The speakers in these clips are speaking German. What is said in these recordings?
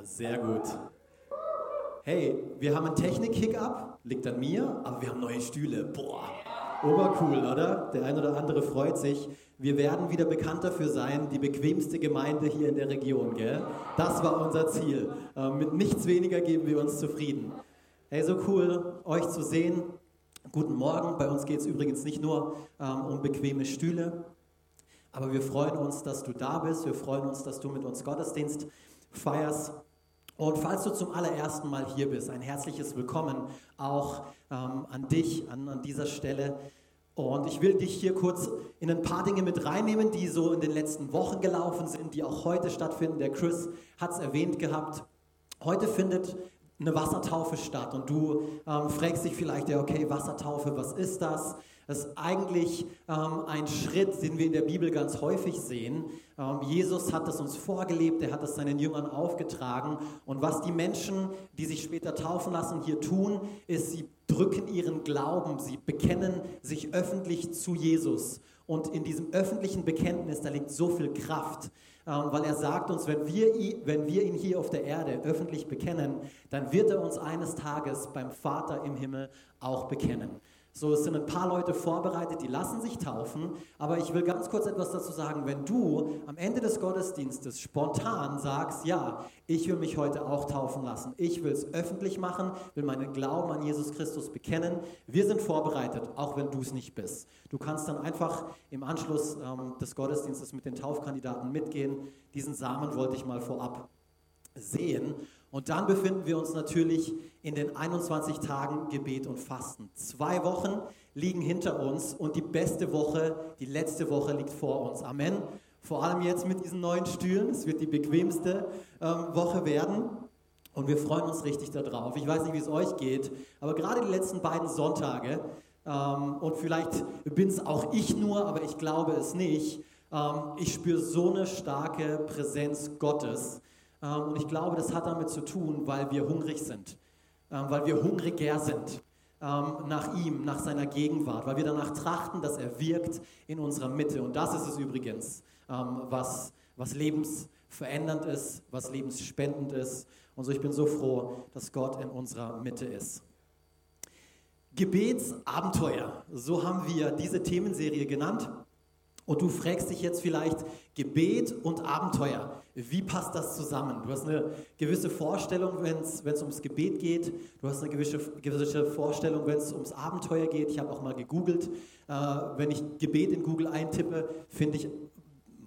Ja, sehr gut. Hey, wir haben einen Technik-Hiccup, liegt an mir, aber wir haben neue Stühle. Boah, obercool, oder? Der ein oder andere freut sich. Wir werden wieder bekannt dafür sein, die bequemste Gemeinde hier in der Region, gell? Das war unser Ziel. Mit nichts weniger geben wir uns zufrieden. Hey, so cool, euch zu sehen. Guten Morgen. Bei uns geht es übrigens nicht nur um bequeme Stühle, aber wir freuen uns, dass du da bist. Wir freuen uns, dass du mit uns Gottesdienst feierst. Und falls du zum allerersten Mal hier bist, ein herzliches Willkommen auch an dich, an dieser Stelle. Und ich will dich hier kurz in ein paar Dinge mit reinnehmen, die so in den letzten Wochen gelaufen sind, die auch heute stattfinden. Der Chris hat es erwähnt gehabt. Heute findet eine Wassertaufe statt und du fragst dich vielleicht, ja okay, Wassertaufe, was ist das? Das ist eigentlich ein Schritt, den wir in der Bibel ganz häufig sehen. Jesus hat das uns vorgelebt, er hat das seinen Jüngern aufgetragen. Und was die Menschen, die sich später taufen lassen, hier tun, ist, sie drücken ihren Glauben, sie bekennen sich öffentlich zu Jesus. Und in diesem öffentlichen Bekenntnis, da liegt so viel Kraft, weil er sagt uns, wenn wir ihn hier auf der Erde öffentlich bekennen, dann wird er uns eines Tages beim Vater im Himmel auch bekennen. So, es sind ein paar Leute vorbereitet, die lassen sich taufen, aber ich will ganz kurz etwas dazu sagen, wenn du am Ende des Gottesdienstes spontan sagst, ja, ich will mich heute auch taufen lassen, ich will es öffentlich machen, will meinen Glauben an Jesus Christus bekennen, wir sind vorbereitet, auch wenn du es nicht bist. Du kannst dann einfach im Anschluss des Gottesdienstes mit den Taufkandidaten mitgehen, diesen Samen wollte ich mal vorab sehen. Und dann befinden wir uns natürlich in den 21 Tagen Gebet und Fasten. 2 Wochen liegen hinter uns und die beste Woche, die letzte Woche liegt vor uns. Amen. Vor allem jetzt mit diesen neuen Stühlen. Es wird die bequemste Woche werden und wir freuen uns richtig darauf. Ich weiß nicht, wie es euch geht, aber gerade die letzten beiden Sonntage, und vielleicht bin es auch ich nur, aber ich glaube es nicht, ich spüre so eine starke Präsenz Gottes. Und ich glaube, das hat damit zu tun, weil wir hungrig sind, weil wir hungriger sind nach ihm, nach seiner Gegenwart, weil wir danach trachten, dass er wirkt in unserer Mitte. Und das ist es übrigens, was lebensverändernd ist, was lebensspendend ist. Und so, ich bin so froh, dass Gott in unserer Mitte ist. Gebetsabenteuer, so haben wir diese Themenserie genannt. Und du fragst dich jetzt vielleicht, Gebet und Abenteuer, wie passt das zusammen? Du hast eine gewisse Vorstellung, wenn es ums Gebet geht. Du hast eine gewisse Vorstellung, wenn es ums Abenteuer geht. Ich habe auch mal gegoogelt. Wenn ich Gebet in Google eintippe, finde ich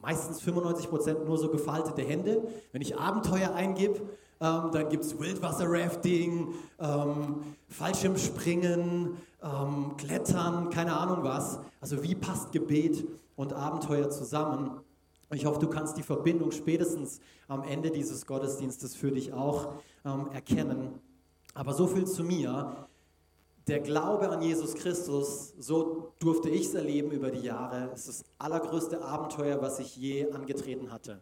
meistens 95% nur so gefaltete Hände. Wenn ich Abenteuer eingebe, dann gibt es Wildwasser-Rafting, Fallschirmspringen, Klettern, keine Ahnung was. Also wie passt Gebet und Abenteuer zusammen? Ich hoffe, du kannst die Verbindung spätestens am Ende dieses Gottesdienstes für dich auch erkennen. Aber so viel zu mir. Der Glaube an Jesus Christus, so durfte ich es erleben über die Jahre, ist das allergrößte Abenteuer, was ich je angetreten hatte.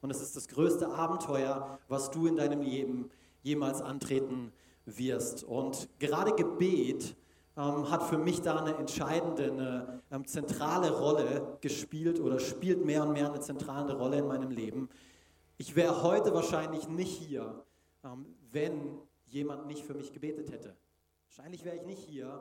Und es ist das größte Abenteuer, was du in deinem Leben jemals antreten wirst. Und gerade Gebet hat für mich da eine entscheidende, eine zentrale Rolle gespielt oder spielt mehr und mehr eine zentrale Rolle in meinem Leben. Ich wäre heute wahrscheinlich nicht hier, wenn jemand nicht für mich gebetet hätte. Wahrscheinlich wäre ich nicht hier,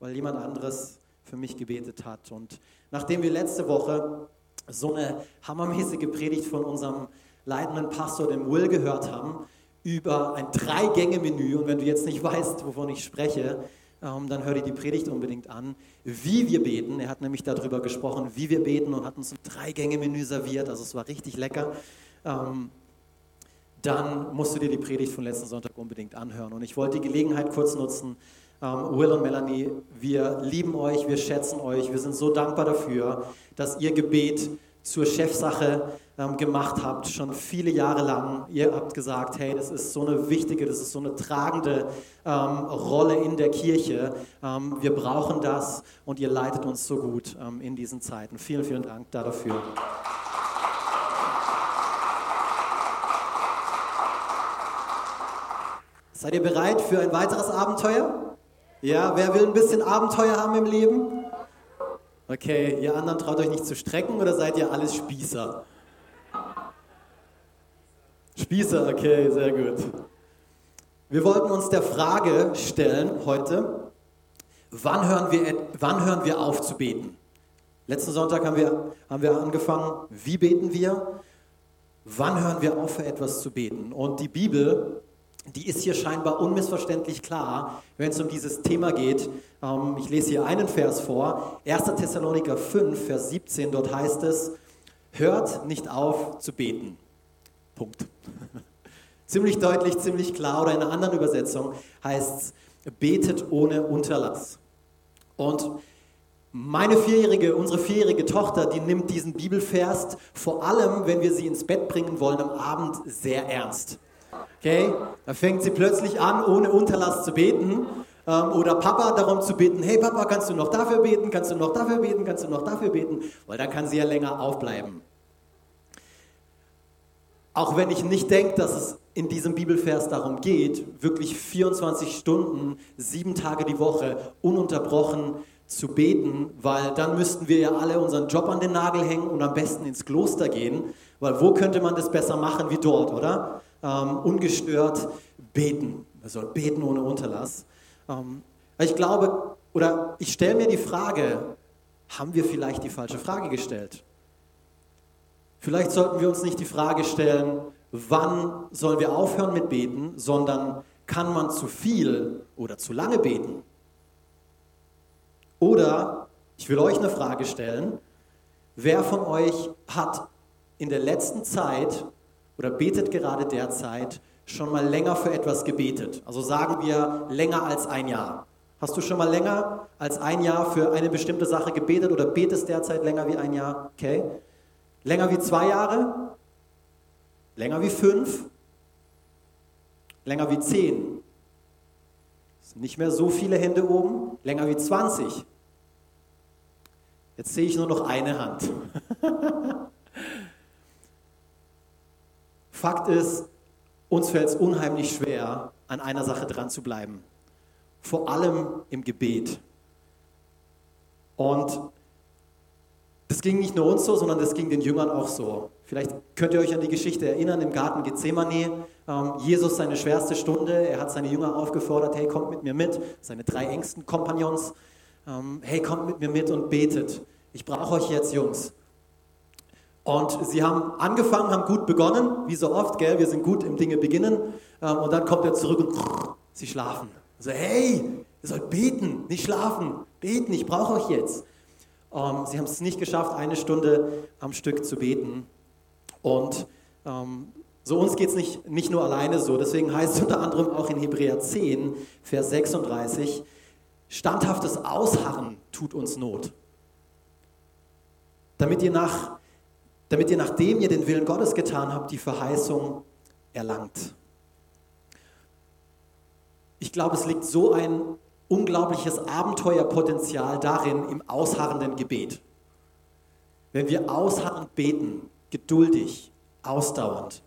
weil jemand anderes für mich gebetet hat. Und nachdem wir letzte Woche so eine hammermäßige Predigt von unserem leitenden Pastor, dem Will, gehört haben, über ein 3-Gänge-Menü. Und wenn du jetzt nicht weißt, wovon ich spreche, dann hör dir die Predigt unbedingt an, wie wir beten. Er hat nämlich darüber gesprochen, wie wir beten und hat uns ein 3-Gänge-Menü serviert. Also es war richtig lecker. Dann musst du dir die Predigt von letzten Sonntag unbedingt anhören. Und ich wollte die Gelegenheit kurz nutzen. Will und Melanie, wir lieben euch, wir schätzen euch, wir sind so dankbar dafür, dass ihr Gebet zur Chefsache gemacht habt, schon viele Jahre lang. Ihr habt gesagt, hey, das ist so eine wichtige, das ist so eine tragende Rolle in der Kirche. Wir brauchen das und ihr leitet uns so gut in diesen Zeiten. Vielen, vielen Dank dafür. Seid ihr bereit für ein weiteres Abenteuer? Ja, wer will ein bisschen Abenteuer haben im Leben? Okay, ihr anderen traut euch nicht zu strecken oder seid ihr alles Spießer? Spießer, okay, sehr gut. Wir wollten uns der Frage stellen heute, wann hören wir auf zu beten? Letzten Sonntag haben wir angefangen, wie beten wir? Wann hören wir auf, für etwas zu beten? Und die Bibel, die ist hier scheinbar unmissverständlich klar, wenn es um dieses Thema geht. Ich lese hier einen Vers vor, 1. Thessaloniker 5, Vers 17, dort heißt es, hört nicht auf zu beten. Punkt. Ziemlich deutlich, ziemlich klar, oder in einer anderen Übersetzung heißt es, betet ohne Unterlass. Und unsere vierjährige Tochter, die nimmt diesen Bibelvers, vor allem, wenn wir sie ins Bett bringen wollen, am Abend sehr ernst. Okay, da fängt sie plötzlich an, ohne Unterlass zu beten oder Papa darum zu beten, hey Papa, kannst du noch dafür beten, kannst du noch dafür beten, kannst du noch dafür beten, weil dann kann sie ja länger aufbleiben. Auch wenn ich nicht denke, dass es in diesem Bibelvers darum geht, wirklich 24 Stunden, 7 Tage die Woche ununterbrochen zu beten, weil dann müssten wir ja alle unseren Job an den Nagel hängen und am besten ins Kloster gehen, weil wo könnte man das besser machen wie dort, oder? Ungestört beten. Man soll beten ohne Unterlass. Ich glaube, oder ich stelle mir die Frage, haben wir vielleicht die falsche Frage gestellt? Vielleicht sollten wir uns nicht die Frage stellen, wann sollen wir aufhören mit beten, sondern kann man zu viel oder zu lange beten? Oder, ich will euch eine Frage stellen, wer von euch hat in der letzten Zeit oder betet gerade derzeit schon mal länger für etwas gebetet? Also sagen wir länger als ein Jahr. Hast du schon mal länger als ein Jahr für eine bestimmte Sache gebetet oder betest derzeit länger wie ein Jahr? Okay. Länger wie 2 Jahre? Länger wie 5? Länger wie 10? Nicht mehr so viele Hände oben, länger wie 20. Jetzt sehe ich nur noch eine Hand. Fakt ist, uns fällt es unheimlich schwer, an einer Sache dran zu bleiben. Vor allem im Gebet. Und das ging nicht nur uns so, sondern das ging den Jüngern auch so. Vielleicht könnt ihr euch an die Geschichte erinnern, im Garten Gethsemane, Jesus seine schwerste Stunde, er hat seine Jünger aufgefordert, hey, kommt mit mir mit, seine 3 engsten Kompagnons, hey, kommt mit mir mit und betet, ich brauche euch jetzt, Jungs. Und sie haben angefangen, haben gut begonnen, wie so oft, gell, wir sind gut im Dinge beginnen, und dann kommt er zurück und sie schlafen. So, hey, ihr sollt beten, nicht schlafen, beten, ich brauche euch jetzt. Sie haben es nicht geschafft, 1 Stunde am Stück zu beten. Und so uns geht es nicht nur alleine so. Deswegen heißt es unter anderem auch in Hebräer 10, Vers 36, standhaftes Ausharren tut uns Not. Damit ihr nachdem ihr den Willen Gottes getan habt, die Verheißung erlangt. Ich glaube, es liegt so ein unglaubliches Abenteuerpotenzial darin, im ausharrenden Gebet. Wenn wir ausharrend beten, geduldig, ausdauernd,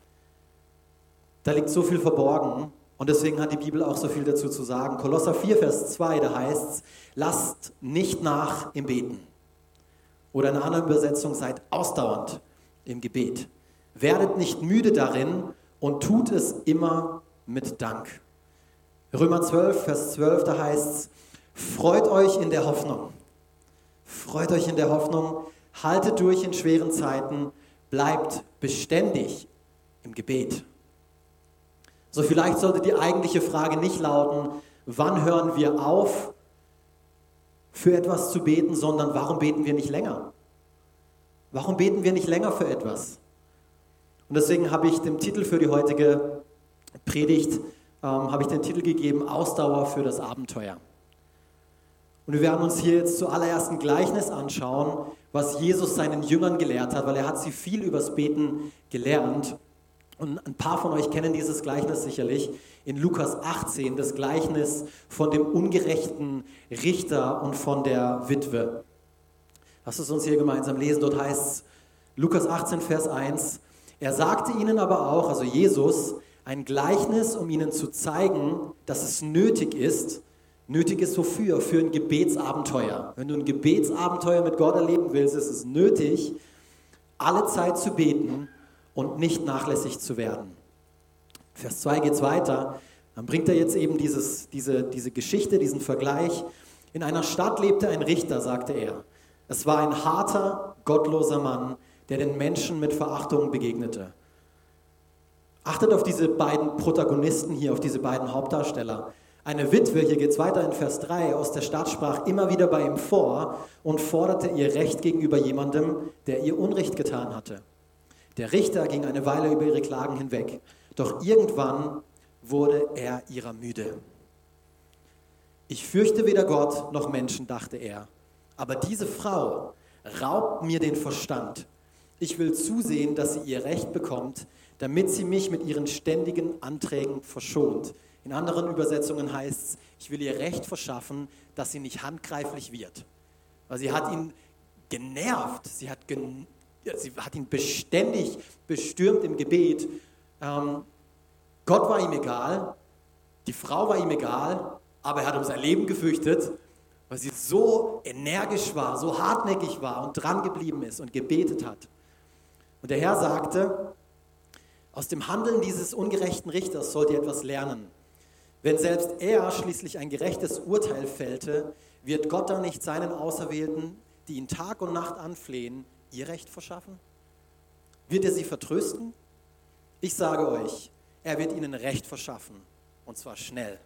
da liegt so viel verborgen und deswegen hat die Bibel auch so viel dazu zu sagen. Kolosser 4, Vers 2, da heißt es, lasst nicht nach im Beten. Oder in einer anderen Übersetzung, seid ausdauernd im Gebet. Werdet nicht müde darin und tut es immer mit Dank. Römer 12, Vers 12, da heißt es, freut euch in der Hoffnung. Freut euch in der Hoffnung, haltet durch in schweren Zeiten, bleibt beständig im Gebet. So, vielleicht sollte die eigentliche Frage nicht lauten, wann hören wir auf, für etwas zu beten, sondern warum beten wir nicht länger? Warum beten wir nicht länger für etwas? Und deswegen habe ich dem Titel für die heutige Predigt habe ich den Titel gegeben, Ausdauer für das Abenteuer. Und wir werden uns hier jetzt zuallererst ein Gleichnis anschauen, was Jesus seinen Jüngern gelehrt hat, weil er hat sie viel übers Beten gelernt. Und ein paar von euch kennen dieses Gleichnis sicherlich. In Lukas 18, das Gleichnis von dem ungerechten Richter und von der Witwe. Lass es uns hier gemeinsam lesen. Dort heißt es, Lukas 18, Vers 1, er sagte ihnen aber auch, also Jesus, ein Gleichnis, um ihnen zu zeigen, dass es nötig ist. Nötig ist wofür? Für ein Gebetsabenteuer. Wenn du ein Gebetsabenteuer mit Gott erleben willst, ist es nötig, alle Zeit zu beten und nicht nachlässig zu werden. Vers 2 geht es weiter. Dann bringt er jetzt eben diese Geschichte, diesen Vergleich. In einer Stadt lebte ein Richter, sagte er. Es war ein harter, gottloser Mann, der den Menschen mit Verachtung begegnete. Achtet auf diese beiden Protagonisten hier, auf diese beiden Hauptdarsteller. Eine Witwe, hier geht es weiter in Vers 3, aus der Stadt sprach immer wieder bei ihm vor und forderte ihr Recht gegenüber jemandem, der ihr Unrecht getan hatte. Der Richter ging eine Weile über ihre Klagen hinweg, doch irgendwann wurde er ihrer müde. Ich fürchte weder Gott noch Menschen, dachte er, aber diese Frau raubt mir den Verstand. Ich will zusehen, dass sie ihr Recht bekommt, damit sie mich mit ihren ständigen Anträgen verschont. In anderen Übersetzungen heißt es, ich will ihr Recht verschaffen, dass sie nicht handgreiflich wird. Weil sie hat ihn genervt, sie hat ihn beständig bestürmt im Gebet. Gott war ihm egal, die Frau war ihm egal, aber er hat um sein Leben gefürchtet, weil sie so energisch war, so hartnäckig war und dran geblieben ist und gebetet hat. Und der Herr sagte, aus dem Handeln dieses ungerechten Richters sollt ihr etwas lernen. Wenn selbst er schließlich ein gerechtes Urteil fällte, wird Gott dann nicht seinen Auserwählten, die ihn Tag und Nacht anflehen, ihr Recht verschaffen? Wird er sie vertrösten? Ich sage euch, er wird ihnen Recht verschaffen, und zwar schnell.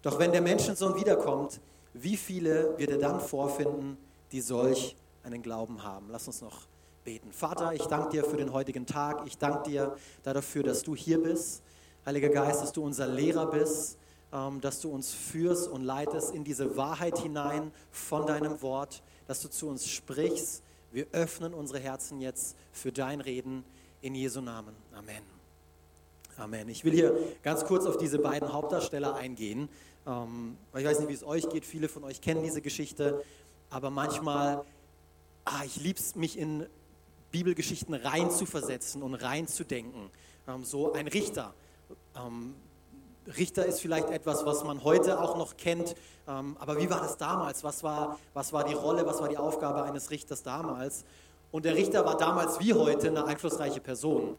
Doch wenn der Menschensohn wiederkommt, wie viele wird er dann vorfinden, die solch einen Glauben haben? Lass uns noch beten. Vater, ich danke dir für den heutigen Tag. Ich danke dir dafür, dass du hier bist. Heiliger Geist, dass du unser Lehrer bist, dass du uns führst und leitest in diese Wahrheit hinein von deinem Wort, dass du zu uns sprichst. Wir öffnen unsere Herzen jetzt für dein Reden in Jesu Namen. Amen. Amen. Ich will hier ganz kurz auf diese beiden Hauptdarsteller eingehen. Ich weiß nicht, wie es euch geht. Viele von euch kennen diese Geschichte. Aber manchmal, ich liebe es, mich in Bibelgeschichten rein zu versetzen und rein zu denken. So ein Richter. Richter ist vielleicht etwas, was man heute auch noch kennt, aber wie war das damals? Was war die Rolle, was war die Aufgabe eines Richters damals? Und der Richter war damals wie heute eine einflussreiche Person.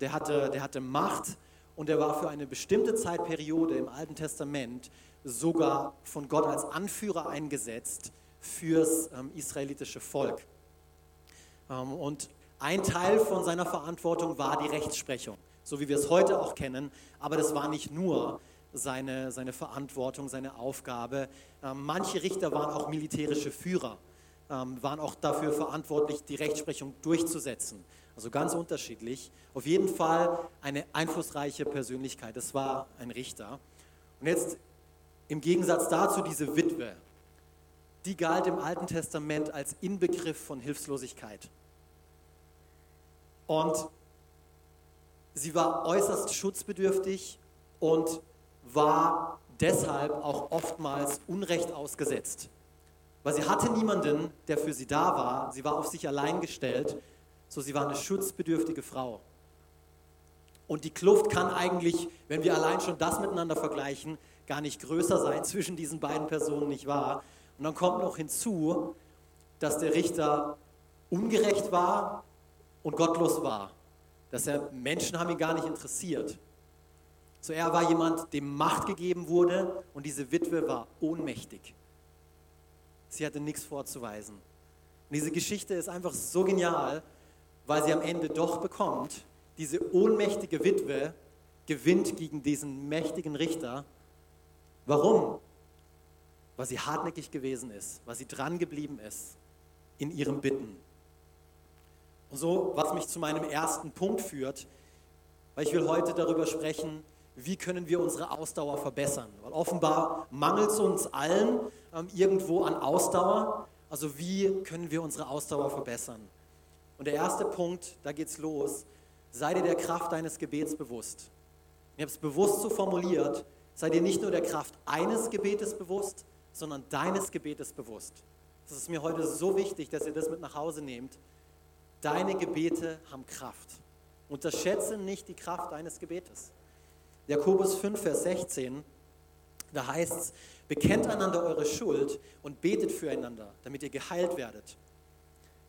Der hatte Macht und er war für eine bestimmte Zeitperiode im Alten Testament sogar von Gott als Anführer eingesetzt fürs israelitische Volk. Und ein Teil von seiner Verantwortung war die Rechtsprechung, so wie wir es heute auch kennen, aber das war nicht nur seine Verantwortung, seine Aufgabe. Manche Richter waren auch militärische Führer, waren auch dafür verantwortlich, die Rechtsprechung durchzusetzen. Also ganz unterschiedlich. Auf jeden Fall eine einflussreiche Persönlichkeit. Das war ein Richter. Und jetzt im Gegensatz dazu diese Witwe. Die galt im Alten Testament als Inbegriff von Hilflosigkeit. Und sie war äußerst schutzbedürftig und war deshalb auch oftmals Unrecht ausgesetzt. Weil sie hatte niemanden, der für sie da war. Sie war auf sich allein gestellt. So, sie war eine schutzbedürftige Frau. Und die Kluft kann eigentlich, wenn wir allein schon das miteinander vergleichen, gar nicht größer sein zwischen diesen beiden Personen, nicht wahr? Und dann kommt noch hinzu, dass der Richter ungerecht war und gottlos war. Menschen haben ihn gar nicht interessiert. So, er war jemand, dem Macht gegeben wurde und diese Witwe war ohnmächtig. Sie hatte nichts vorzuweisen. Und diese Geschichte ist einfach so genial, weil sie am Ende doch bekommt, diese ohnmächtige Witwe gewinnt gegen diesen mächtigen Richter. Warum? Weil sie hartnäckig gewesen ist, weil sie dran geblieben ist in ihrem Bitten. Und so, was mich zu meinem ersten Punkt führt, weil ich will heute darüber sprechen, wie können wir unsere Ausdauer verbessern. Weil offenbar mangelt es uns allen irgendwo an Ausdauer. Also wie können wir unsere Ausdauer verbessern? Und der erste Punkt, da geht's los, sei dir der Kraft deines Gebets bewusst. Ich habe es bewusst so formuliert, sei dir nicht nur der Kraft eines Gebetes bewusst, sondern deines Gebetes bewusst. Das ist mir heute so wichtig, dass ihr das mit nach Hause nehmt. Deine Gebete haben Kraft. Unterschätze nicht die Kraft deines Gebetes. Jakobus 5, Vers 16, da heißt es, bekennt einander eure Schuld und betet füreinander, damit ihr geheilt werdet.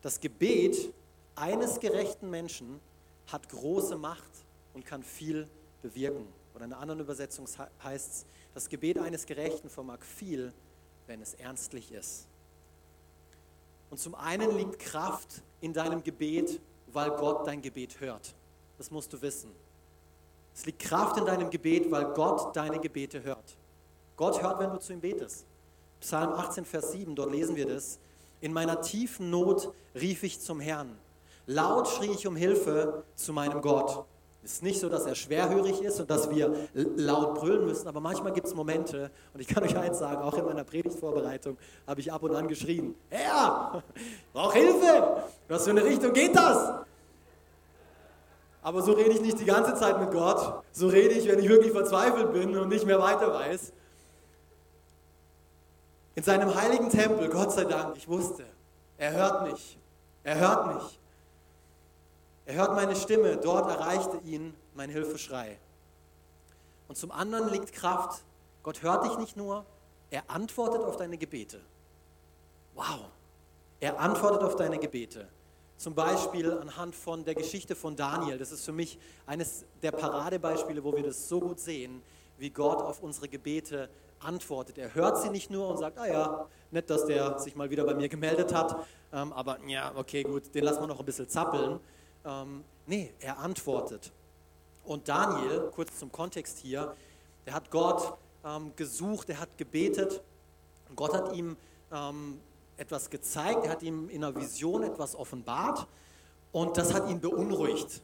Das Gebet eines gerechten Menschen hat große Macht und kann viel bewirken. Oder in einer anderen Übersetzung heißt es, das Gebet eines Gerechten vermag viel, wenn es ernstlich ist. Und zum einen liegt Kraft in deinem Gebet, weil Gott dein Gebet hört. Das musst du wissen. Es liegt Kraft in deinem Gebet, weil Gott deine Gebete hört. Gott hört, wenn du zu ihm betest. Psalm 18, Vers 7, dort lesen wir das. In meiner tiefen Not rief ich zum Herrn. Laut schrie ich um Hilfe zu meinem Gott. Es ist nicht so, dass er schwerhörig ist und dass wir laut brüllen müssen, aber manchmal gibt es Momente, und ich kann euch eins sagen, auch in meiner Predigtvorbereitung habe ich ab und an geschrien, Herr, ich brauche Hilfe, was für eine Richtung geht das? Aber so rede ich nicht die ganze Zeit mit Gott, so rede ich, wenn ich wirklich verzweifelt bin und nicht mehr weiter weiß. In seinem heiligen Tempel, Gott sei Dank, ich wusste, er hört mich, er hört mich. Er hört meine Stimme, dort erreichte ihn mein Hilfeschrei. Und zum anderen liegt Kraft, Gott hört dich nicht nur, er antwortet auf deine Gebete. Wow, er antwortet auf deine Gebete. Zum Beispiel anhand von der Geschichte von Daniel. Das ist für mich eines der Paradebeispiele, wo wir das so gut sehen, wie Gott auf unsere Gebete antwortet. Er hört sie nicht nur und sagt, ah ja, nett, dass der sich mal wieder bei mir gemeldet hat, aber ja, okay, gut, den lassen wir noch ein bisschen zappeln. Nee, er antwortet. Und Daniel, kurz zum Kontext hier, der hat Gott gesucht, er hat gebetet und Gott hat ihm etwas gezeigt, er hat ihm in einer Vision etwas offenbart und das hat ihn beunruhigt.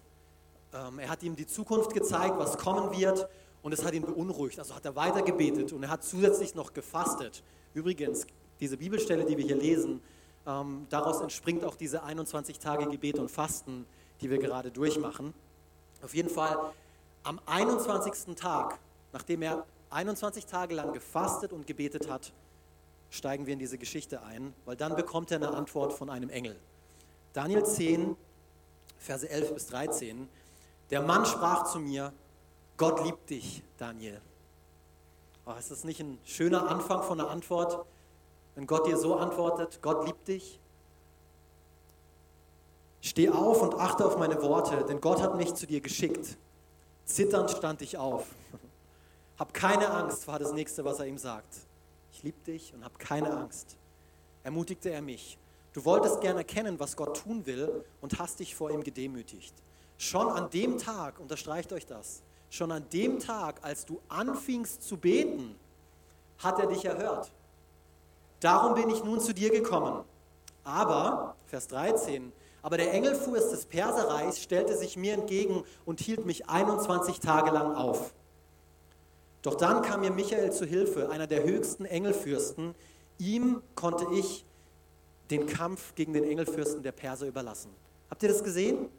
Er hat ihm die Zukunft gezeigt, was kommen wird und es hat ihn beunruhigt. Also hat er weiter gebetet und er hat zusätzlich noch gefastet. Übrigens, diese Bibelstelle, die wir hier lesen, daraus entspringt auch diese 21 Tage Gebet und Fasten, die wir gerade durchmachen. Auf jeden Fall, am 21. Tag, nachdem er 21 Tage lang gefastet und gebetet hat, steigen wir in diese Geschichte ein, weil dann bekommt er eine Antwort von einem Engel. Daniel 10, Verse 11 bis 13. Der Mann sprach zu mir, Gott liebt dich, Daniel. Oh, ist das nicht ein schöner Anfang von einer Antwort? Wenn Gott dir so antwortet, Gott liebt dich. Steh auf und achte auf meine Worte, denn Gott hat mich zu dir geschickt. Zitternd stand ich auf. Hab keine Angst, war das Nächste, was er ihm sagt. Ich liebe dich und hab keine Angst. Ermutigte er mich. Du wolltest gern erkennen, was Gott tun will und hast dich vor ihm gedemütigt. Schon an dem Tag, unterstreicht euch das, schon an dem Tag, als du anfingst zu beten, hat er dich erhört. Darum bin ich nun zu dir gekommen. Aber, Vers 13, aber der Engelfürst des Perserreichs stellte sich mir entgegen und hielt mich 21 Tage lang auf. Doch dann kam mir Michael zu Hilfe, einer der höchsten Engelfürsten. Ihm konnte ich den Kampf gegen den Engelfürsten der Perser überlassen. Habt ihr das gesehen?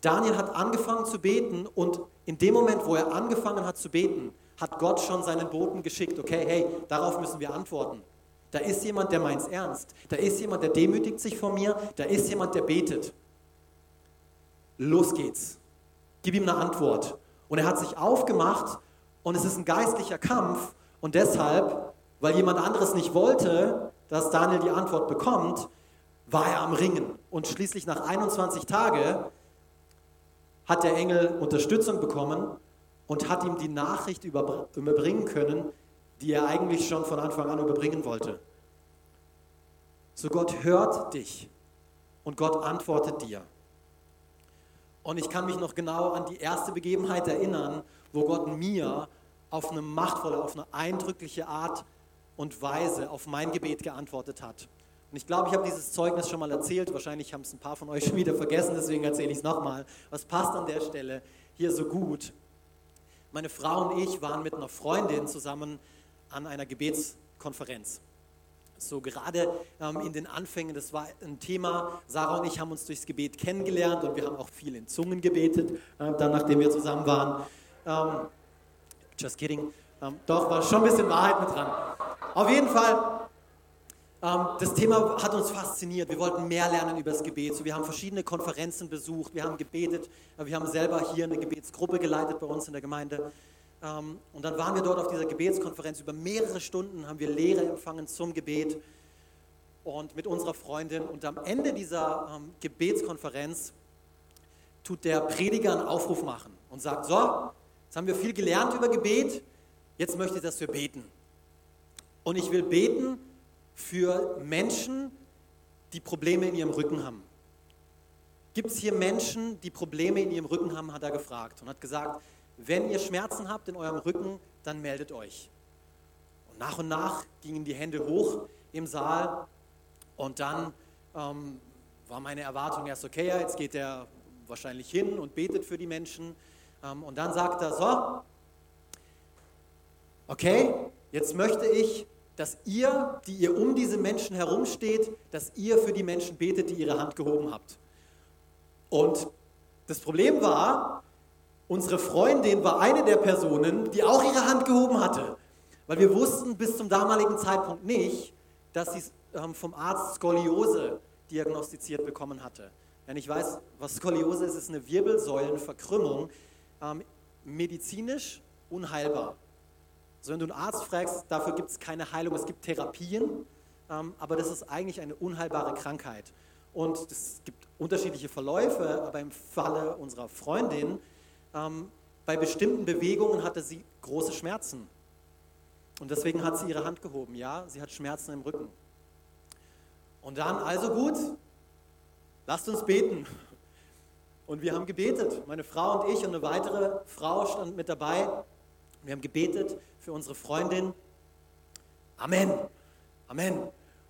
Daniel hat angefangen zu beten und in dem Moment, wo er angefangen hat zu beten, hat Gott schon seinen Boten geschickt. Okay, hey, darauf müssen wir antworten. Da ist jemand, der meint's ernst. Da ist jemand, der demütigt sich vor mir. Da ist jemand, der betet. Los geht's. Gib ihm eine Antwort. Und er hat sich aufgemacht und es ist ein geistlicher Kampf. Und deshalb, weil jemand anderes nicht wollte, dass Daniel die Antwort bekommt, war er am Ringen. Und schließlich nach 21 Tagen hat der Engel Unterstützung bekommen und hat ihm die Nachricht überbringen können, die er eigentlich schon von Anfang an überbringen wollte. So Gott hört dich und Gott antwortet dir. Und ich kann mich noch genau an die erste Begebenheit erinnern, wo Gott mir auf eine machtvolle, auf eine eindrückliche Art und Weise auf mein Gebet geantwortet hat. Und ich glaube, ich habe dieses Zeugnis schon mal erzählt, wahrscheinlich haben es ein paar von euch schon wieder vergessen, deswegen erzähle ich es nochmal. Was passt an der Stelle hier so gut? Meine Frau und ich waren mit einer Freundin zusammen an einer Gebetskonferenz. So gerade in den Anfängen, das war ein Thema, Sarah und ich haben uns durchs Gebet kennengelernt und wir haben auch viel in Zungen gebetet, dann nachdem wir zusammen waren. Just kidding. Doch, war schon ein bisschen Wahrheit mit dran. Auf jeden Fall, das Thema hat uns fasziniert. Wir wollten mehr lernen über das Gebet. So, wir haben verschiedene Konferenzen besucht, wir haben gebetet, wir haben selber hier eine Gebetsgruppe geleitet bei uns in der Gemeinde. Und dann waren wir dort auf dieser Gebetskonferenz. Über mehrere Stunden haben wir Lehre empfangen zum Gebet und mit unserer Freundin. Und am Ende dieser Gebetskonferenz tut der Prediger einen Aufruf machen und sagt, so, jetzt haben wir viel gelernt über Gebet, jetzt möchte ich, dass wir beten. Und ich will beten für Menschen, die Probleme in ihrem Rücken haben. Gibt es hier Menschen, die Probleme in ihrem Rücken haben, hat er gefragt und hat gesagt, wenn ihr Schmerzen habt in eurem Rücken, dann meldet euch. Und nach gingen die Hände hoch im Saal und dann war meine Erwartung erst, okay, jetzt geht er wahrscheinlich hin und betet für die Menschen. Und dann sagt er, so, okay, jetzt möchte ich, dass ihr, die ihr um diese Menschen herumsteht, dass ihr für die Menschen betet, die ihre Hand gehoben habt. Und das Problem war, unsere Freundin war eine der Personen, die auch ihre Hand gehoben hatte. Weil wir wussten bis zum damaligen Zeitpunkt nicht, dass sie vom Arzt Skoliose diagnostiziert bekommen hatte. Denn ich weiß, was Skoliose ist, ist eine Wirbelsäulenverkrümmung, medizinisch unheilbar. Also wenn du einen Arzt fragst, dafür gibt es keine Heilung, es gibt Therapien, aber das ist eigentlich eine unheilbare Krankheit. Und es gibt unterschiedliche Verläufe, aber im Falle unserer Freundin, bei bestimmten Bewegungen hatte sie große Schmerzen. Und deswegen hat sie ihre Hand gehoben, ja, sie hat Schmerzen im Rücken. Und dann, also gut, lasst uns beten. Und wir haben gebetet, meine Frau und ich und eine weitere Frau stand mit dabei. Wir haben gebetet für unsere Freundin. Amen, Amen.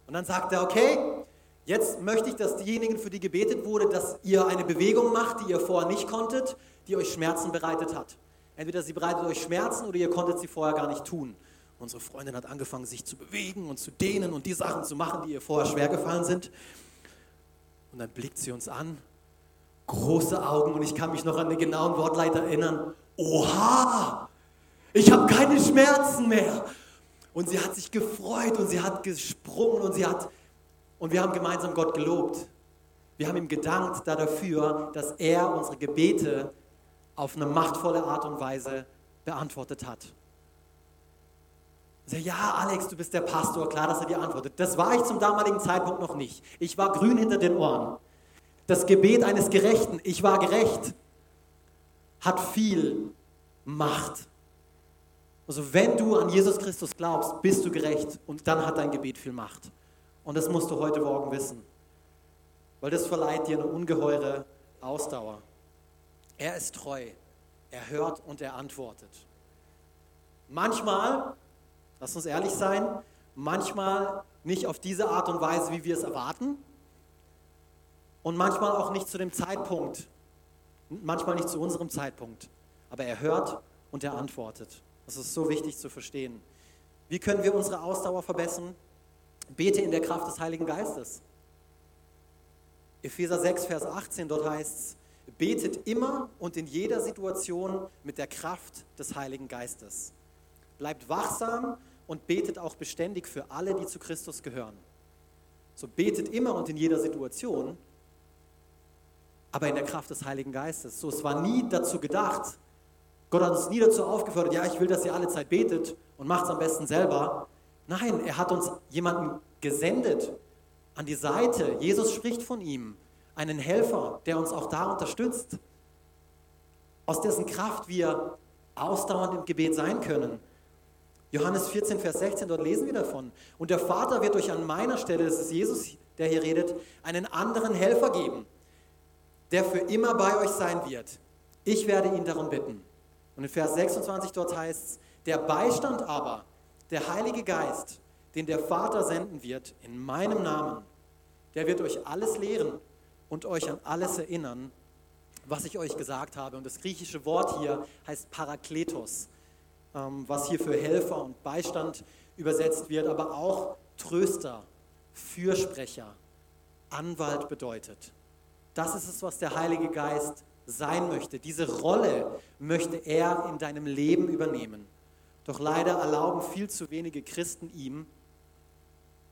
Und dann sagt er, okay, jetzt möchte ich, dass diejenigen, für die gebetet wurde, dass ihr eine Bewegung macht, die ihr vorher nicht konntet, die euch Schmerzen bereitet hat. Entweder sie bereitet euch Schmerzen oder ihr konntet sie vorher gar nicht tun. Unsere Freundin hat angefangen, sich zu bewegen und zu dehnen und die Sachen zu machen, die ihr vorher schwer gefallen sind. Und dann blickt sie uns an, große Augen, und ich kann mich noch an den genauen Wortlaut erinnern. Oha, ich habe keine Schmerzen mehr. Und sie hat sich gefreut und sie hat gesprungen und und wir haben gemeinsam Gott gelobt. Wir haben ihm gedankt dafür, dass er unsere Gebete auf eine machtvolle Art und Weise beantwortet hat. Ja, Alex, du bist der Pastor, klar, dass er dir antwortet. Das war ich zum damaligen Zeitpunkt noch nicht. Ich war grün hinter den Ohren. Das Gebet eines Gerechten, ich war gerecht, hat viel Macht. Also wenn du an Jesus Christus glaubst, bist du gerecht und dann hat dein Gebet viel Macht. Und das musst du heute Morgen wissen, weil das verleiht dir eine ungeheure Ausdauer. Er ist treu, er hört und er antwortet. Manchmal, lass uns ehrlich sein, manchmal nicht auf diese Art und Weise, wie wir es erwarten und manchmal auch nicht zu dem Zeitpunkt, manchmal nicht zu unserem Zeitpunkt, aber er hört und er antwortet. Das ist so wichtig zu verstehen. Wie können wir unsere Ausdauer verbessern? Bete in der Kraft des Heiligen Geistes. Epheser 6, Vers 18, dort heißt es, betet immer und in jeder Situation mit der Kraft des Heiligen Geistes. Bleibt wachsam und betet auch beständig für alle, die zu Christus gehören. So betet immer und in jeder Situation, aber in der Kraft des Heiligen Geistes. So, es war nie dazu gedacht, Gott hat uns nie dazu aufgefordert, ja, ich will, dass ihr alle Zeit betet und macht es am besten selber. Nein, er hat uns jemanden gesendet an die Seite. Jesus spricht von ihm, einen Helfer, der uns auch da unterstützt, aus dessen Kraft wir ausdauernd im Gebet sein können. Johannes 14, Vers 16, dort lesen wir davon. Und der Vater wird euch an meiner Stelle, das ist Jesus, der hier redet, einen anderen Helfer geben, der für immer bei euch sein wird. Ich werde ihn darum bitten. Und in Vers 26 dort heißt es, der Beistand aber, der Heilige Geist, den der Vater senden wird, in meinem Namen, der wird euch alles lehren und euch an alles erinnern, was ich euch gesagt habe. Und das griechische Wort hier heißt Parakletos, was hier für Helfer und Beistand übersetzt wird, aber auch Tröster, Fürsprecher, Anwalt bedeutet. Das ist es, was der Heilige Geist sein möchte. Diese Rolle möchte er in deinem Leben übernehmen. Doch leider erlauben viel zu wenige Christen ihm,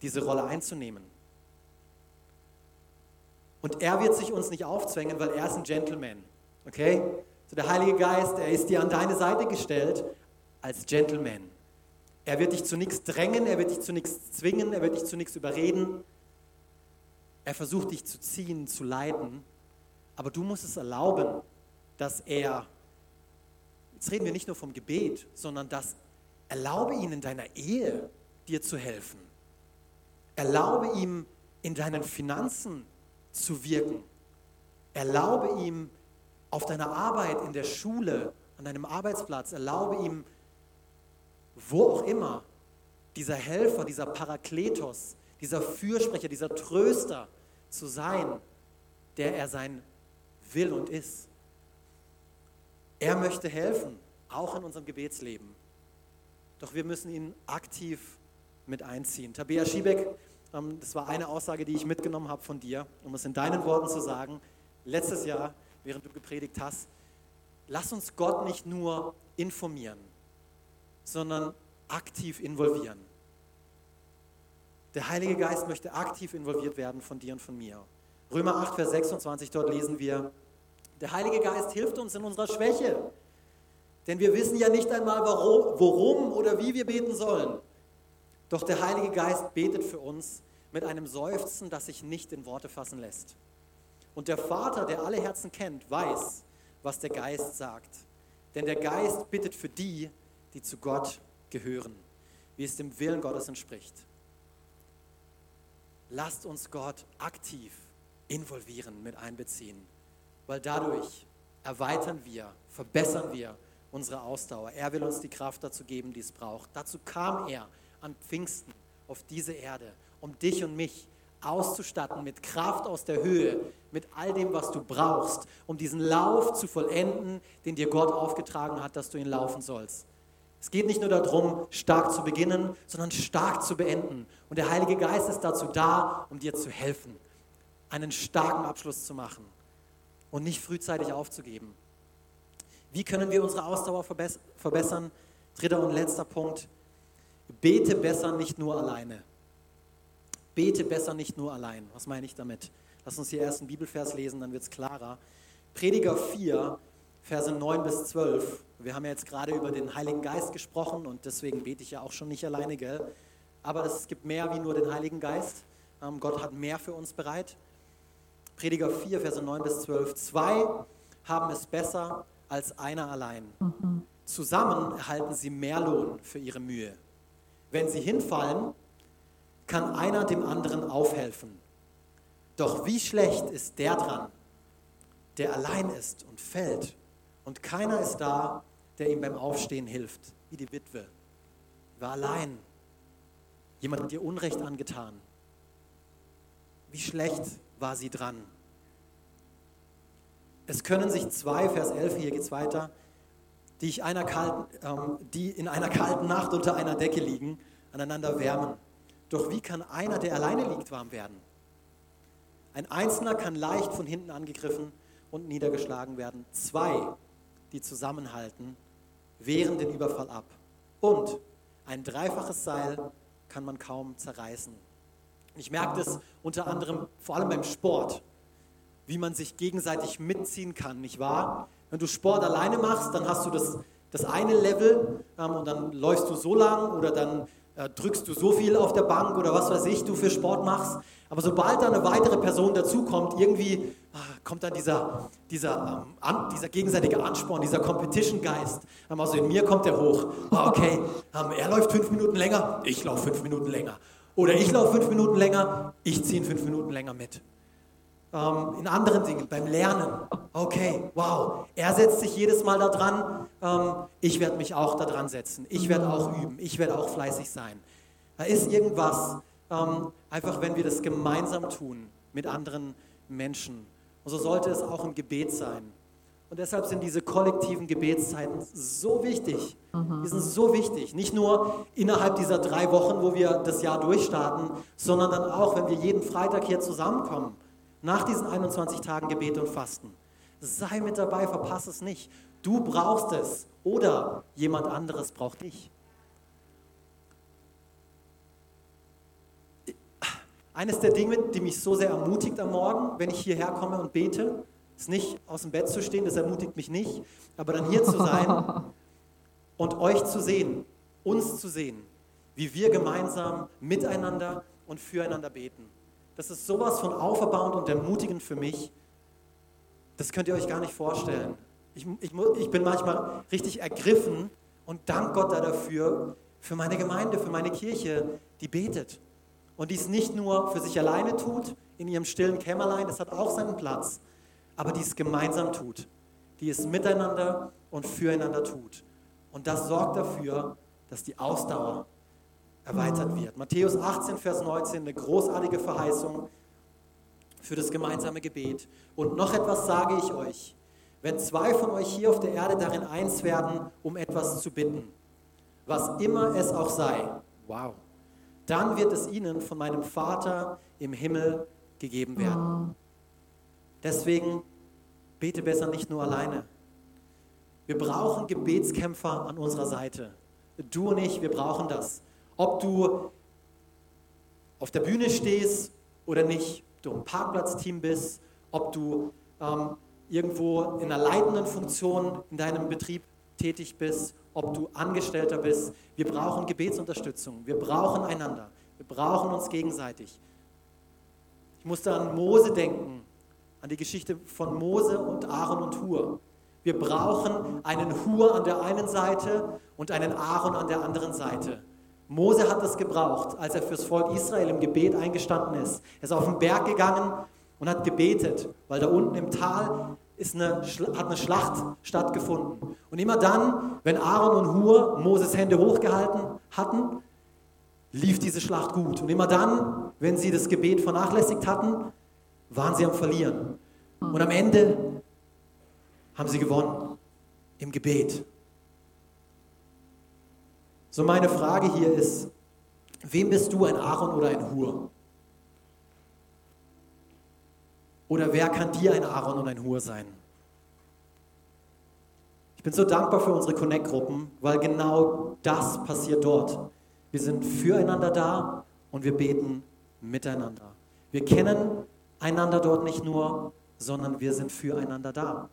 diese Rolle einzunehmen. Und er wird sich uns nicht aufzwängen, weil er ist ein Gentleman. Okay? So, der Heilige Geist, er ist dir an deine Seite gestellt, als Gentleman. Er wird dich zu nichts drängen, er wird dich zu nichts zwingen, er wird dich zu nichts überreden. Er versucht dich zu ziehen, zu leiten, Aber du musst es erlauben, dass er, jetzt reden wir nicht nur vom Gebet, sondern dass, erlaube ihm in deiner Ehe, dir zu helfen. Erlaube ihm, in deinen Finanzen zu wirken. Erlaube ihm, auf deiner Arbeit, in der Schule, an deinem Arbeitsplatz, erlaube ihm, wo auch immer, dieser Helfer, dieser Parakletos, dieser Fürsprecher, dieser Tröster zu sein, der er sein will und ist. Er möchte helfen, auch in unserem Gebetsleben. Doch wir müssen ihn aktiv mit einziehen. Tabea Schiebeck, das war eine Aussage, die ich mitgenommen habe von dir, um es in deinen Worten zu sagen, letztes Jahr, während du gepredigt hast, lass uns Gott nicht nur informieren, sondern aktiv involvieren. Der Heilige Geist möchte aktiv involviert werden von dir und von mir. Römer 8, Vers 26, dort lesen wir, der Heilige Geist hilft uns in unserer Schwäche, denn wir wissen ja nicht einmal, worum oder wie wir beten sollen. Doch der Heilige Geist betet für uns mit einem Seufzen, das sich nicht in Worte fassen lässt. Und der Vater, der alle Herzen kennt, weiß, was der Geist sagt. Denn der Geist bittet für die, die zu Gott gehören, wie es dem Willen Gottes entspricht. Lasst uns Gott aktiv involvieren, mit einbeziehen, weil dadurch erweitern wir, verbessern wir unsere Ausdauer. Er will uns die Kraft dazu geben, die es braucht. Dazu kam er an Pfingsten auf diese Erde, um dich und mich auszustatten mit Kraft aus der Höhe, mit all dem, was du brauchst, um diesen Lauf zu vollenden, den dir Gott aufgetragen hat, dass du ihn laufen sollst. Es geht nicht nur darum, stark zu beginnen, sondern stark zu beenden. Und der Heilige Geist ist dazu da, um dir zu helfen, einen starken Abschluss zu machen und nicht frühzeitig aufzugeben. Wie können wir unsere Ausdauer verbessern? Dritter und letzter Punkt. Bete besser nicht nur alleine. Bete besser nicht nur allein. Was meine ich damit? Lass uns hier erst einen Bibelvers lesen, dann wird es klarer. Prediger 4, Verse 9 bis 12. Wir haben ja jetzt gerade über den Heiligen Geist gesprochen und deswegen bete ich ja auch schon nicht alleine, gell? Aber es gibt mehr wie nur den Heiligen Geist. Gott hat mehr für uns bereit. Prediger 4, Verse 9 bis 12. 2 haben es besser als einer allein. Zusammen erhalten sie mehr Lohn für ihre Mühe. Wenn sie hinfallen, kann einer dem anderen aufhelfen. Doch wie schlecht ist der dran, der allein ist und fällt, und keiner ist da, der ihm beim Aufstehen hilft, wie die Witwe. War allein. Jemand hat ihr Unrecht angetan. Wie schlecht war sie dran? Es können sich zwei, Vers 11, hier geht's weiter, die in einer kalten Nacht unter einer Decke liegen, aneinander wärmen. Doch wie kann einer, der alleine liegt, warm werden? Ein Einzelner kann leicht von hinten angegriffen und niedergeschlagen werden. Zwei, die zusammenhalten, wehren den Überfall ab. Und ein dreifaches Seil kann man kaum zerreißen. Ich merke das unter anderem, vor allem beim Sport, wie man sich gegenseitig mitziehen kann, nicht wahr? Wenn du Sport alleine machst, dann hast du das eine Level und dann läufst du so lang oder dann drückst du so viel auf der Bank oder was weiß ich, du für Sport machst. Aber sobald da eine weitere Person dazukommt, irgendwie kommt dann dieser gegenseitige Ansporn, dieser Competition-Geist. Also in mir kommt der hoch. Okay, er läuft 5 Minuten länger, ich laufe 5 Minuten länger. Oder ich laufe 5 Minuten länger, ich ziehe 5 Minuten länger mit. In anderen Dingen, beim Lernen. Okay, wow, er setzt sich jedes Mal da dran, ich werde mich auch da dran setzen, ich werde auch üben, ich werde auch fleißig sein. Da ist irgendwas, einfach wenn wir das gemeinsam tun mit anderen Menschen. Und so sollte es auch im Gebet sein. Und deshalb sind diese kollektiven Gebetszeiten so wichtig. Die sind so wichtig. Nicht nur innerhalb dieser 3 Wochen, wo wir das Jahr durchstarten, sondern dann auch, wenn wir jeden Freitag hier zusammenkommen. Nach diesen 21 Tagen Gebet und Fasten. Sei mit dabei, verpasse es nicht. Du brauchst es oder jemand anderes braucht dich. Eines der Dinge, die mich so sehr ermutigt am Morgen, wenn ich hierher komme und bete, ist nicht aus dem Bett zu stehen, das ermutigt mich nicht, aber dann hier zu sein und euch zu sehen, uns zu sehen, wie wir gemeinsam miteinander und füreinander beten. Das ist sowas von auferbauend und ermutigend für mich. Das könnt ihr euch gar nicht vorstellen. Ich bin manchmal richtig ergriffen und dank Gott dafür, für meine Gemeinde, für meine Kirche, die betet. Und die es nicht nur für sich alleine tut, in ihrem stillen Kämmerlein, das hat auch seinen Platz, aber die es gemeinsam tut, die es miteinander und füreinander tut. Und das sorgt dafür, dass die Ausdauer erweitert wird. Matthäus 18, Vers 19, eine großartige Verheißung für das gemeinsame Gebet. Und noch etwas sage ich euch, wenn zwei von euch hier auf der Erde darin eins werden, um etwas zu bitten, was immer es auch sei, wow, dann wird es ihnen von meinem Vater im Himmel gegeben werden. Deswegen bete besser nicht nur alleine. Wir brauchen Gebetskämpfer an unserer Seite. Du und ich, wir brauchen das. Ob du auf der Bühne stehst oder nicht, ob du im Parkplatzteam bist, ob du irgendwo in einer leitenden Funktion in deinem Betrieb tätig bist, ob du Angestellter bist. Wir brauchen Gebetsunterstützung. Wir brauchen einander. Wir brauchen uns gegenseitig. Ich musste an Mose denken, an die Geschichte von Mose und Aaron und Hur. Wir brauchen einen Hur an der einen Seite und einen Aaron an der anderen Seite. Mose hat es gebraucht, als er fürs Volk Israel im Gebet eingestanden ist. Er ist auf den Berg gegangen und hat gebetet, weil da unten im Tal hat eine Schlacht stattgefunden. Und immer dann, wenn Aaron und Hur Moses Hände hochgehalten hatten, lief diese Schlacht gut. Und immer dann, wenn sie das Gebet vernachlässigt hatten, waren sie am Verlieren. Und am Ende haben sie gewonnen. Im Gebet. So meine Frage hier ist, wem bist du, ein Aaron oder ein Hur? Oder wer kann dir ein Aaron und ein Hur sein? Ich bin so dankbar für unsere Connect-Gruppen, weil genau das passiert dort. Wir sind füreinander da und wir beten miteinander. Wir kennen einander dort nicht nur, sondern wir sind füreinander da.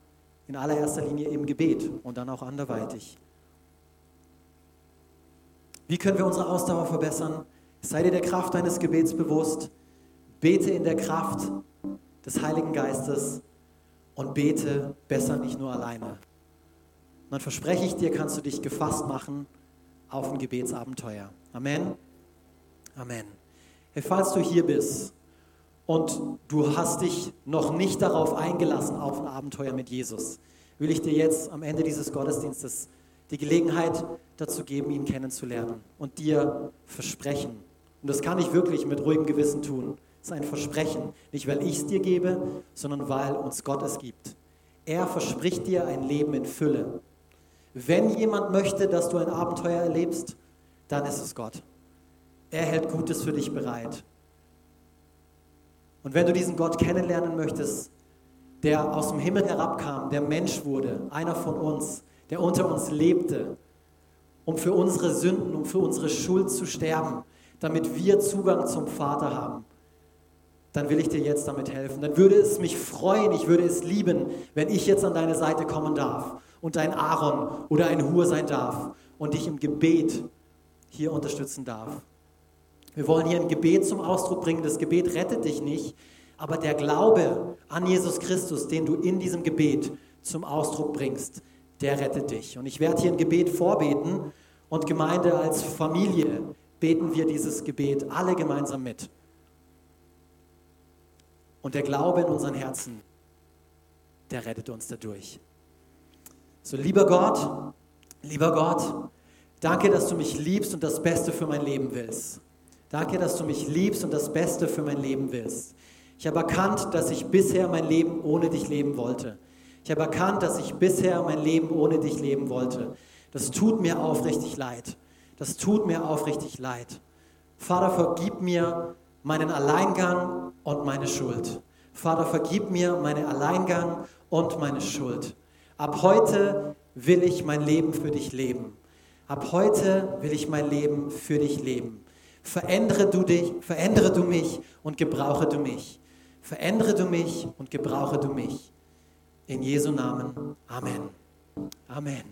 In allererster Linie im Gebet und dann auch anderweitig. Wie können wir unsere Ausdauer verbessern? Sei dir der Kraft deines Gebets bewusst. Bete in der Kraft des Heiligen Geistes und bete besser nicht nur alleine. Und dann verspreche ich dir, kannst du dich gefasst machen auf ein Gebetsabenteuer. Amen? Amen. Hey, falls du hier bist und du hast dich noch nicht darauf eingelassen, auf ein Abenteuer mit Jesus, will ich dir jetzt am Ende dieses Gottesdienstes die Gelegenheit dazu geben, ihn kennenzulernen und dir versprechen. Und das kann ich wirklich mit ruhigem Gewissen tun. Das ist ein Versprechen. Nicht, weil ich es dir gebe, sondern weil uns Gott es gibt. Er verspricht dir ein Leben in Fülle. Wenn jemand möchte, dass du ein Abenteuer erlebst, dann ist es Gott. Er hält Gutes für dich bereit. Und wenn du diesen Gott kennenlernen möchtest, der aus dem Himmel herabkam, der Mensch wurde, einer von uns, der unter uns lebte, um für unsere Sünden, um für unsere Schuld zu sterben, damit wir Zugang zum Vater haben, dann will ich dir jetzt damit helfen. Dann würde es mich freuen, ich würde es lieben, wenn ich jetzt an deine Seite kommen darf und ein Aaron oder ein Hur sein darf und dich im Gebet hier unterstützen darf. Wir wollen hier ein Gebet zum Ausdruck bringen. Das Gebet rettet dich nicht, aber der Glaube an Jesus Christus, den du in diesem Gebet zum Ausdruck bringst, der rettet dich. Und ich werde hier ein Gebet vorbeten und Gemeinde, als Familie beten wir dieses Gebet alle gemeinsam mit. Und der Glaube in unseren Herzen, der rettet uns dadurch. So, lieber Gott, danke, dass du mich liebst und das Beste für mein Leben willst. Danke, dass du mich liebst und das Beste für mein Leben willst. Ich habe erkannt, dass ich bisher mein Leben ohne dich leben wollte. Ich habe erkannt, dass ich bisher mein Leben ohne dich leben wollte. Das tut mir aufrichtig leid. Das tut mir aufrichtig leid. Vater, vergib mir meinen Alleingang und meine Schuld. Vater, vergib mir meinen Alleingang und meine Schuld. Ab heute will ich mein Leben für dich leben. Ab heute will ich mein Leben für dich leben. Verändere du mich und gebrauche du mich. Verändere du mich und gebrauche du mich. In Jesu Namen. Amen. Amen.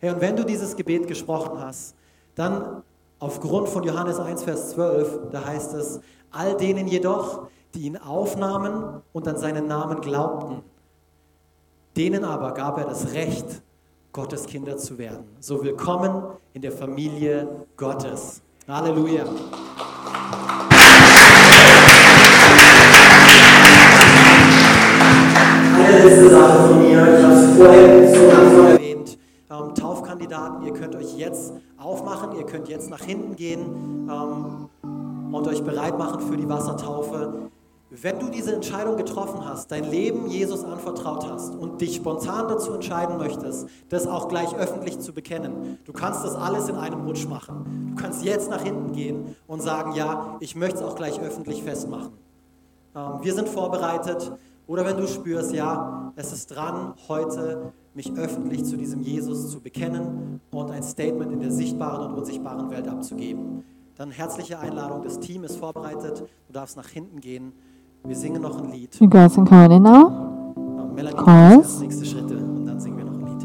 Hey, und wenn du dieses Gebet gesprochen hast, dann aufgrund von Johannes 1, Vers 12, da heißt es, all denen jedoch, die ihn aufnahmen und an seinen Namen glaubten, Denen aber gab er das Recht, Gottes Kinder zu werden. So willkommen in der Familie Gottes. Halleluja. Eine letzte Sache von mir, ich habe es vorher so langsam erwähnt. Taufkandidaten, ihr könnt euch jetzt aufmachen, ihr könnt jetzt nach hinten gehen und euch bereit machen für die Wassertaufe. Wenn du diese Entscheidung getroffen hast, dein Leben Jesus anvertraut hast und dich spontan dazu entscheiden möchtest, das auch gleich öffentlich zu bekennen, du kannst das alles in einem Rutsch machen. Du kannst jetzt nach hinten gehen und sagen, ja, ich möchte es auch gleich öffentlich festmachen. Wir sind vorbereitet. Oder wenn du spürst, ja, es ist dran, heute mich öffentlich zu diesem Jesus zu bekennen und ein Statement in der sichtbaren und unsichtbaren Welt abzugeben. Dann herzliche Einladung, das Team ist vorbereitet, du darfst nach hinten gehen. Wir singen noch ein Lied. You guys can come in now. Melanie, das nächste Schritt.